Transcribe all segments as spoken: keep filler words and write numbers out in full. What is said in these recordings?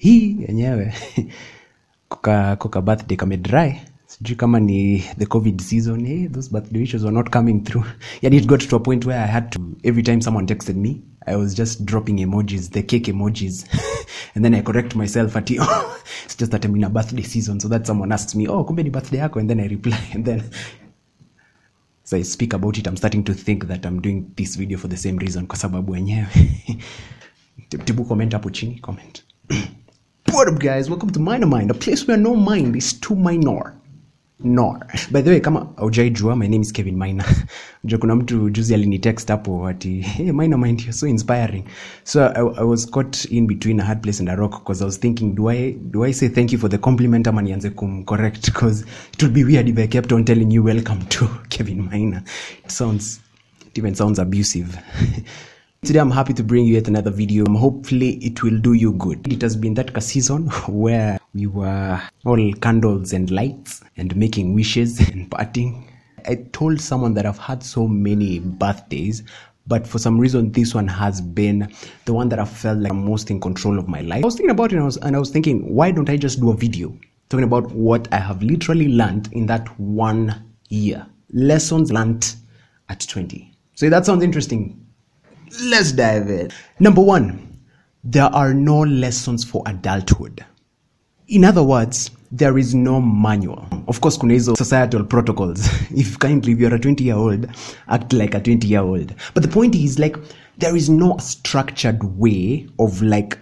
hii yenyewe kuka, kuka birthday kame dry. Sijui kama ni the COVID season, eh, those birthday wishes were not coming through. Yet it got to a point where I had to, every time someone texted me, I was just dropping emojis, the cake emojis. And then I correct myself at, oh, it's just that I'm in a birthday season, so that someone asks me, oh, kumbe ni birthday yako, and then I reply. And then, as I speak about it, I'm starting to think that I'm doing this video for the same reason, kwa sababu wenyewe. Tibu comment hapo chini, comment. What up guys, welcome to Minor Mind, a place where no mind is too minor. No. By the way, kama haujaijua, my name is Kevin Minor. Unajua kuna mtu juzi alinitext hapo ati, hey Minor Mind, you're so inspiring. So I, I was caught in between a hard place and a rock because I was thinking, do I do I say thank you for the compliment ama nianze kumcorrect because it would be weird if I kept on telling you welcome to Kevin Minor. It sounds it even sounds abusive. Today I'm happy to bring you yet another video. Hopefully it will do you good. It has been that season where we were all candles and lights and making wishes and partying. I told someone that I've had so many birthdays, but for some reason this one has been the one that I felt like I'm most in control of my life. I was thinking about it and I was, and I was thinking, why don't I just do a video talking about what I have literally learned in that one year? Lessons learned at twenty. So that sounds interesting. Let's dive in. Number one, there are no lessons for adulthood. In other words, there is no manual. Of course, kuna hizo societal protocols. If kindly, if you're a twenty-year-old, act like a twenty-year-old. But the point is, like, there is no structured way of, like,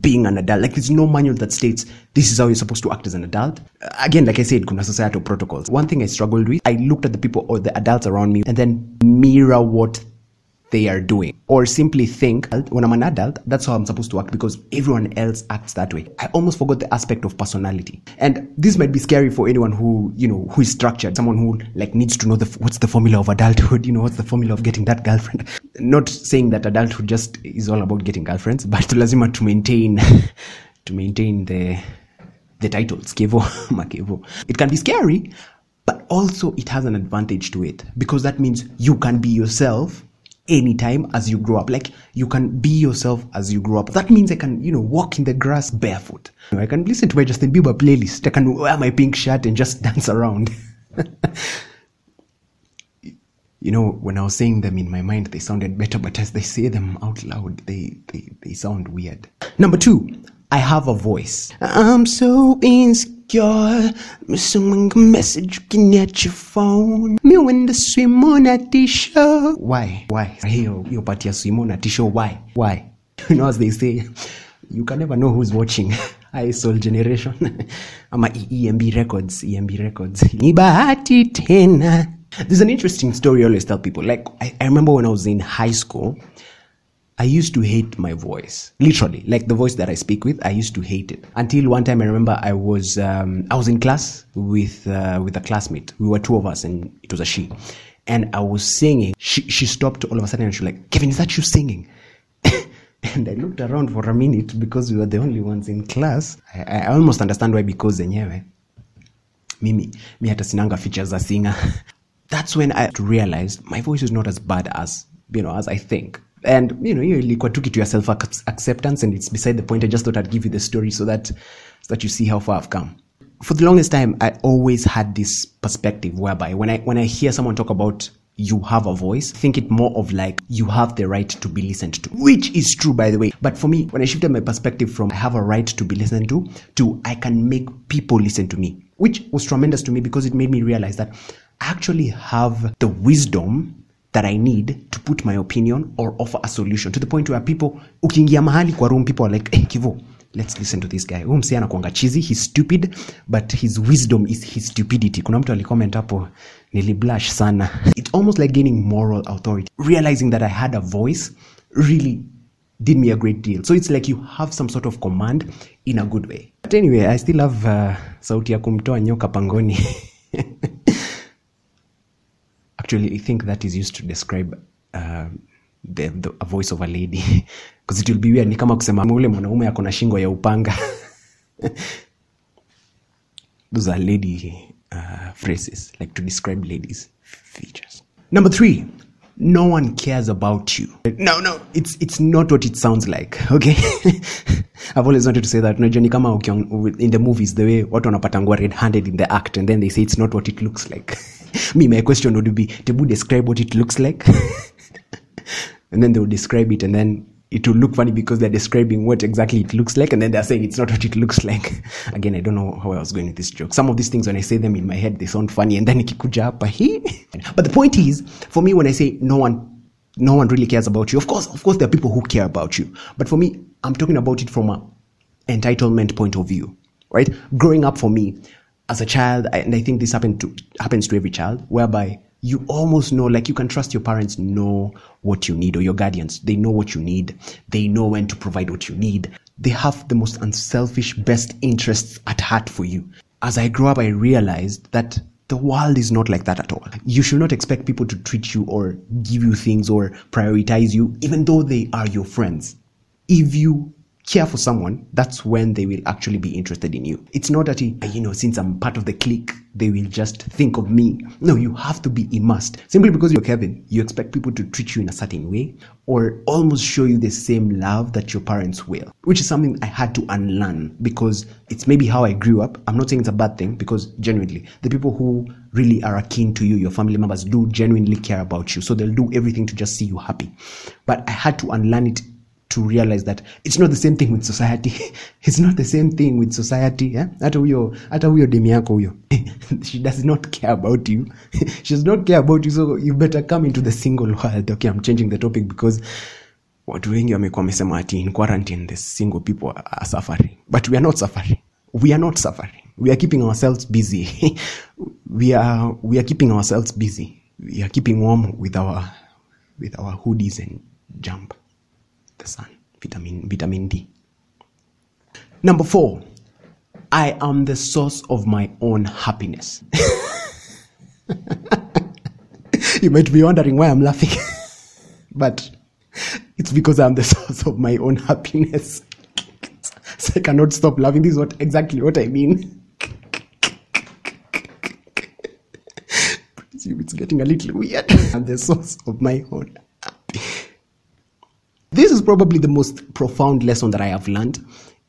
being an adult. Like, there's no manual that states, this is how you're supposed to act as an adult. Again, like I said, kuna societal protocols. One thing I struggled with, I looked at the people or the adults around me and then mirror what they are doing, or simply think, when I'm an adult, that's how I'm supposed to act because everyone else acts that way. I almost forgot the aspect of personality, and this might be scary for anyone who, you know, who is structured, someone who like needs to know the what's the formula of adulthood, you know, what's the formula of getting that girlfriend. Not saying that adulthood just is all about getting girlfriends, but lazima to maintain, to maintain the the titles. Kevo, makevo. It can be scary, but also it has an advantage to it because that means you can be yourself. Anytime as you grow up, like you can be yourself as you grow up. That means I can, you know, walk in the grass barefoot. You know, I can listen to my Justin Bieber playlist. I can wear my pink shirt and just dance around. You know, when I was saying them in my mind, they sounded better, but as they say them out loud, they they, they sound weird. Number two, I have a voice. I'm so insecure. Someone can message you can get your phone. Me when the swim on a t-shirt. Why? Why? Hey, you party a swim on a t-shirt. Why? Why? You know, as they say, you can never know who's watching. I soul generation. I'm a E M B Records. E M B Records. Nibahati tena. There's an interesting story I always tell people. Like, I, I remember when I was in high school, I used to hate my voice. Literally, like the voice that I speak with, I used to hate it. Until one time, I remember I was um, I was in class with uh, with a classmate. We were two of us, and it was a she. And I was singing. She, she stopped all of a sudden, and she was like, Kevin, is that you singing? And I looked around for a minute because we were the only ones in class. I, I almost understand why, because enyewe, mimi, mi hata sinanga features as a singer. That's when I realized my voice is not as bad as, you know, as I think. And, you know, you took it to your self-acceptance, and it's beside the point. I just thought I'd give you the story so that, so that you see how far I've come. For the longest time, I always had this perspective whereby when I, when I hear someone talk about you have a voice, think it more of like you have the right to be listened to, which is true, by the way. But for me, when I shifted my perspective from I have a right to be listened to to I can make people listen to me, which was tremendous to me because it made me realize that I actually have the wisdom that I need to put my opinion or offer a solution, to the point where people, ukiingia mahali kwa room, people are like, hey Kivo, let's listen to this guy. Umse anakuanga cheesy, he's stupid, but his wisdom is his stupidity. Kuna mtu alicomment hapo, niliblush sana. It's almost like gaining moral authority. Realizing that I had a voice really did me a great deal. So it's like you have some sort of command in a good way. But anyway, I still have uh, sauti ya kumtoa nyoka pangoni. Actually, I think that is used to describe uh, the, the a voice of a lady, because it will be weird. Ni kama kusema ule mwanaume ako na shingo ya upanga. Those are lady uh, phrases, like to describe ladies' features. Number three, no one cares about you. No, no, it's it's not what it sounds like, okay? I've always wanted to say that. No, Johnny, come out in the movies, the way watu wanapatangwa red-handed in the act, and then they say it's not what it looks like. Me, my question would be, Tebu, describe what it looks like? And then they would describe it, and then it will look funny because they're describing what exactly it looks like, and then they're saying it's not what it looks like. Again, I don't know how I was going with this joke. Some of these things, when I say them in my head, they sound funny, and then ikikuja hapa hii. But the point is, for me, when I say no one no one really cares about you, of course, of course there are people who care about you. But for me, I'm talking about it from an entitlement point of view, right? Growing up for me, as a child, and I think this happened to, happens to every child, whereby you almost know, like you can trust your parents know what you need, or your guardians. They know what you need. They know when to provide what you need. They have the most unselfish, best interests at heart for you. As I grew up, I realized that the world is not like that at all. You should not expect people to treat you or give you things or prioritize you, even though they are your friends. If you care for someone, that's when they will actually be interested in you. It's not that, you know, since I'm part of the clique, they will just think of me. No, you have to be immersed. Simply because you're Kevin, you expect people to treat you in a certain way or almost show you the same love that your parents will, which is something I had to unlearn because it's maybe how I grew up. I'm not saying it's a bad thing because genuinely, the people who really are akin to you, your family members, do genuinely care about you. So they'll do everything to just see you happy. But I had to unlearn it to realize that it's not the same thing with society. It's not the same thing with society. Eh? Ata huyo, ata huyo demi yako huyo. She does not care about you. She does not care about you, so you better come into the single world. Okay, I'm changing the topic because watu wengi wamekuwa wamesema ati in quarantine the single people are suffering. But we are not suffering. We are not suffering. We are keeping ourselves busy. we are we are keeping ourselves busy. We are keeping warm with our with our hoodies and jump. The sun, vitamin, vitamin D. Number four, I am the source of my own happiness. You might be wondering why I'm laughing, but it's because I'm the source of my own happiness. So I cannot stop laughing. This is what exactly what I mean. It's getting a little weird. I'm the source of my own happiness. This is probably the most profound lesson that I have learned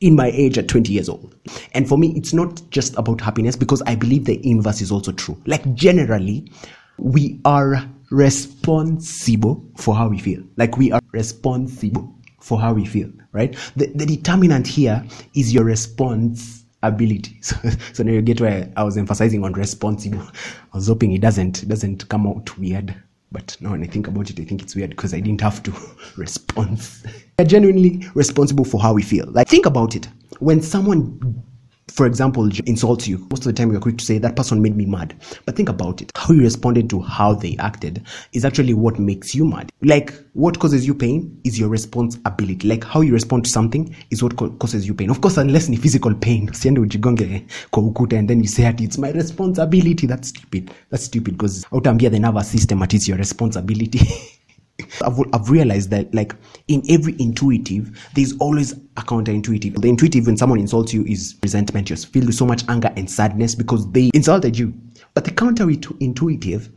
in my age at twenty years old. And for me, it's not just about happiness because I believe the inverse is also true. Like generally, we are responsible for how we feel. Like we are responsible for how we feel, right? The, the determinant here is your responsibility. So, so now you get where I was emphasizing on responsible. I was hoping it doesn't, doesn't come out weird. But now when I think about it, I think it's weird because I didn't have to respond. We're genuinely responsible for how we feel. Like, think about it. When someone, for example, insults you, most of the time you're quick to say, that person made me mad. But think about it. How you responded to how they acted is actually what makes you mad. Like, what causes you pain is your responsibility. Like, how you respond to something is what co- causes you pain. Of course, unless ni physical pain. Usiende ujigonge kwa ukuta and then you say, it's my responsibility. That's stupid. That's stupid because out of the nervous system, it is your responsibility. I've, I've realized that, like, in every intuitive, there's always a counterintuitive. The intuitive, when someone insults you, is resentment. You're filled with so much anger and sadness because they insulted you. But the counterintuitive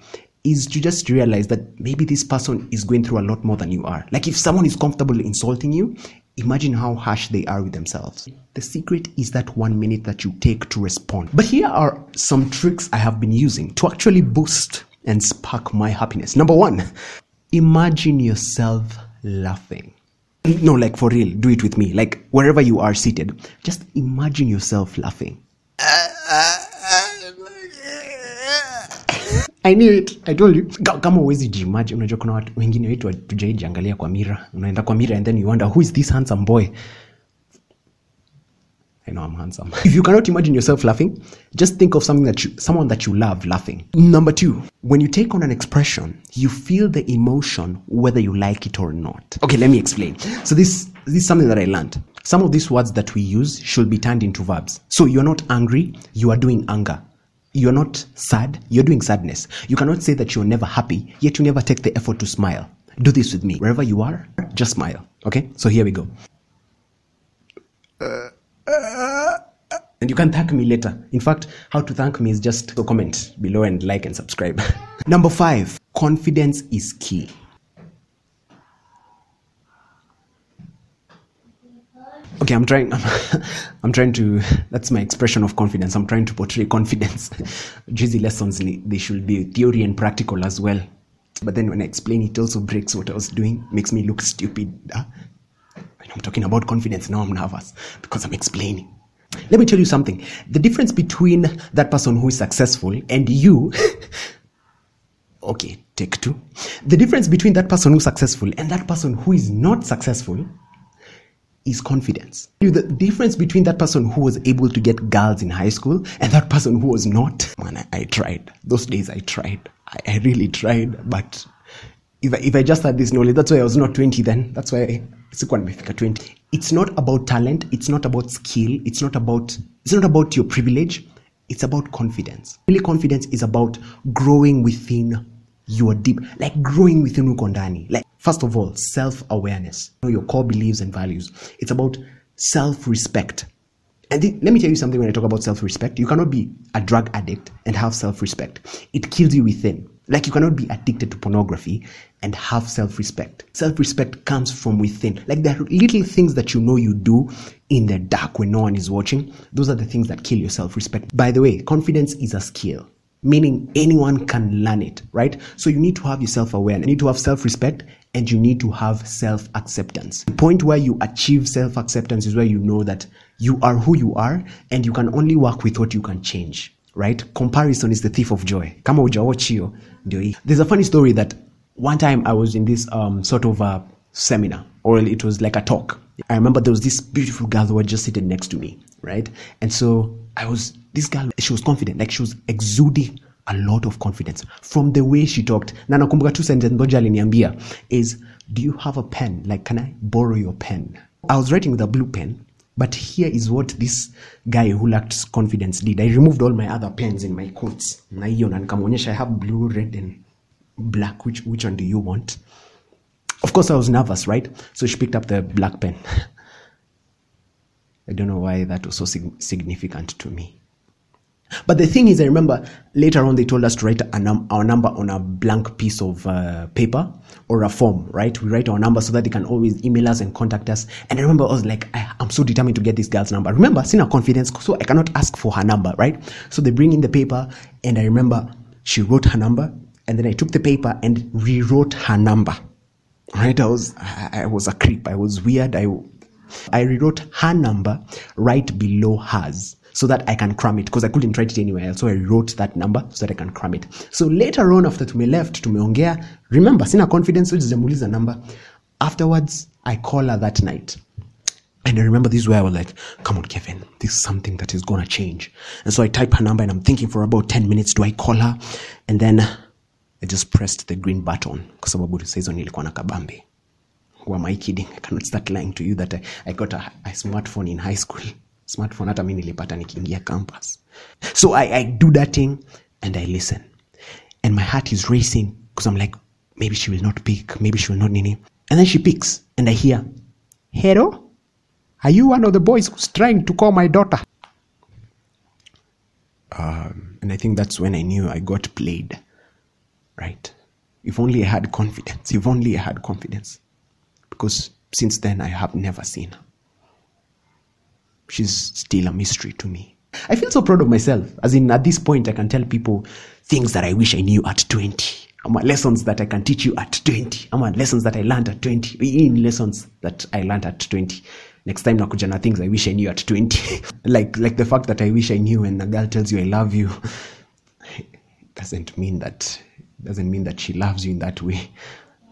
is to just realize that maybe this person is going through a lot more than you are. Like, if someone is comfortable insulting you, imagine how harsh they are with themselves. The secret is that one minute that you take to respond. But here are some tricks I have been using to actually boost and spark my happiness. Number one. Imagine yourself laughing. No, like for real, do it with me. Like wherever you are seated, just imagine yourself laughing. I knew it. I told you. Kama huwezi imagine, unajua kuna watu wengine wetu hatujajiangalia kwa mirror. Unaenda kwa mirror and then you wonder who is this handsome boy? I know I'm handsome. If you cannot imagine yourself laughing, just think of something that you, someone that you love laughing. Number two, when you take on an expression, you feel the emotion whether you like it or not. Okay, let me explain. So this, this is something that I learned. Some of these words that we use should be turned into verbs. So you're not angry, you are doing anger. You're not sad, you're doing sadness. You cannot say that you're never happy, yet you never take the effort to smile. Do this with me. Wherever you are, just smile. Okay, so here we go. Uh. And you can thank me later. In fact, how to thank me is just to comment below and like and subscribe. Number five, confidence is key. Okay, I'm trying, I'm, I'm trying to, that's my expression of confidence. I'm trying to portray confidence. G Z lessons, they should be theory and practical as well. But then when I explain, it also breaks what I was doing, makes me look stupid. Huh? When I'm talking about confidence, now I'm nervous because I'm explaining. Let me tell you something. The difference between that person who is successful and you, okay, take two. The difference between that person who's successful and that person who is not successful is confidence. The difference between that person who was able to get girls in high school and that person who was not. Man, I, I tried. Those days I tried. I, I really tried. But if I, if I just had this knowledge, that's why I was not twenty then. That's why I, twenty. It's not about talent. It's not about skill. It's not about, it's not about your privilege. It's about confidence. Really, confidence is about growing within your deep, like growing within ukondani. Like, first of all, self-awareness, you know, your core beliefs and values. It's about self-respect. And th- let me tell you something when I talk about self-respect. You cannot be a drug addict and have self-respect. It kills you within. Like, you cannot be addicted to pornography and have self-respect. Self-respect comes from within. Like, there are little things that you know you do in the dark when no one is watching. Those are the things that kill your self-respect. By the way, confidence is a skill, meaning anyone can learn it, right? So you need to have your self-awareness, you need to have self-respect, and you need to have self-acceptance. The point where you achieve self-acceptance is where you know that you are who you are and you can only work with what you can change, right? Comparison is the thief of joy. Kama ujaochio, ndio. There's a funny story that one time I was in this um, sort of a seminar, or it was like a talk. I remember there was this beautiful girl who was just sitting next to me, right? And so I was, this girl, she was confident, like she was exuding a lot of confidence from the way she talked. Na nakumbuka tu sentence moja aliniambia is, do you have a pen? Like, can I borrow your pen? I was writing with a blue pen, but here is what this guy who lacked confidence did. I removed all my other pens in my coats. Na hiyo na nikamwonyesha, I have blue, red, and black. Which, which one do you want? Of course, I was nervous, right? So she picked up the black pen. I don't know why that was so sig- significant to me. But the thing is, I remember later on they told us to write a num- our number on a blank piece of uh, paper or a form, right? We write our number so that they can always email us and contact us. And I remember I was like, I- I'm so determined to get this girl's number. Remember, sina confidence, so I cannot ask for her number, right? So they bring in the paper, and I remember she wrote her number, and then I took the paper and rewrote her number, right? I was, I, I was a creep. I was weird. I, I rewrote her number right below hers, so that I can cram it, because I couldn't write it anywhere else. So I wrote that number so that I can cram it. So later on, after tume left, tumeongea, remember, sina confidence, so nijamuuliza number. Afterwards, I call her that night. And I remember this is where I was like, come on, Kevin, this is something that is going to change. And so I type her number and I'm thinking for about ten minutes, do I call her? And then I just pressed the green button. Kwa sababu sahizo nilikuwa na kabambe. Who am I kidding? I cannot start lying to you that I, I got a, a smartphone in high school. Smartphone hata mimi nilipata nikiingia campus. So I, I do that thing and I listen. And my heart is racing because I'm like, maybe she will not pick, maybe she will not nini. And then she picks and I hear, "Hello, are you one of the boys who's trying to call my daughter?" Um, and I think that's when I knew I got played, right? If only I had confidence, if only I had confidence. Because since then I have never seen her. She's still a mystery to me. I feel so proud of myself. As in, at this point, I can tell people things that I wish I knew at twenty. Ama lessons that I can teach you at twenty. Ama lessons that I learned at twenty. In lessons that I learned at twenty. Next time, nakuja na things I wish I knew at twenty. like, like the fact that I wish I knew when a girl tells you I love you. It doesn't mean that, it doesn't mean that she loves you in that way.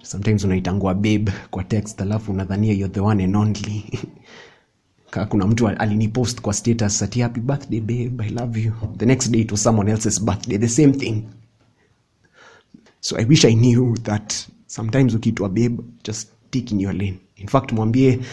Sometimes unaitangua babe kwa text alafu unadhania you're the one and only. Kuna mtu alinipost kwa status ati happy birthday babe, I love you. The next day it was someone else's birthday, the same thing. So I wish I knew that sometimes ukiitwa babe, just stick in your lane. In fact, mwambie,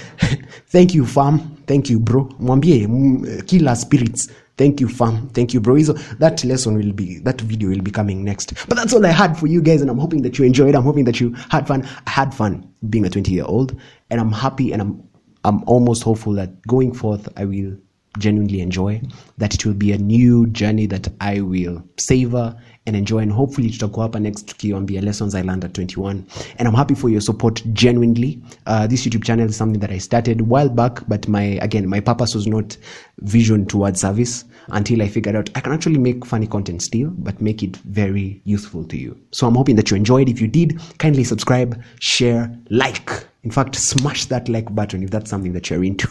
thank you fam, thank you bro. Mwambie, m- killer spirits, thank you fam, thank you bro. So that lesson will be, that video will be coming next. But that's all I had for you guys, and I'm hoping that you enjoyed. I'm hoping that you had fun. I had fun being a twenty-year-old, and I'm happy, and I'm I'm almost hopeful that going forth, I will genuinely enjoy, that it will be a new journey that I will savor and enjoy, and hopefully tutakuwa hapa next week on the Lessons I Learned at twenty-one. And I'm happy for your support genuinely. Uh, this YouTube channel is something that I started a while back, but my again my purpose was not vision towards service until I figured out I can actually make funny content still, but make it very useful to you. So I'm hoping that you enjoyed. If you did, kindly subscribe, share, like. In fact, smash that like button if that's something that you're into.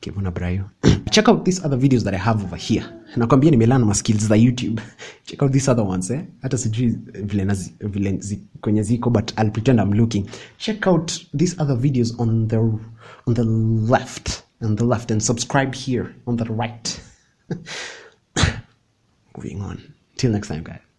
Check out these other videos that I have over here. Nakwambia nimelearn my skills za YouTube. Check out these other ones, eh? Hata sijui vile kwenye ziko, but I'll pretend I'm looking. Check out these other videos on the on the left, on the left, and subscribe here on the right. Moving on. Till next time, guys.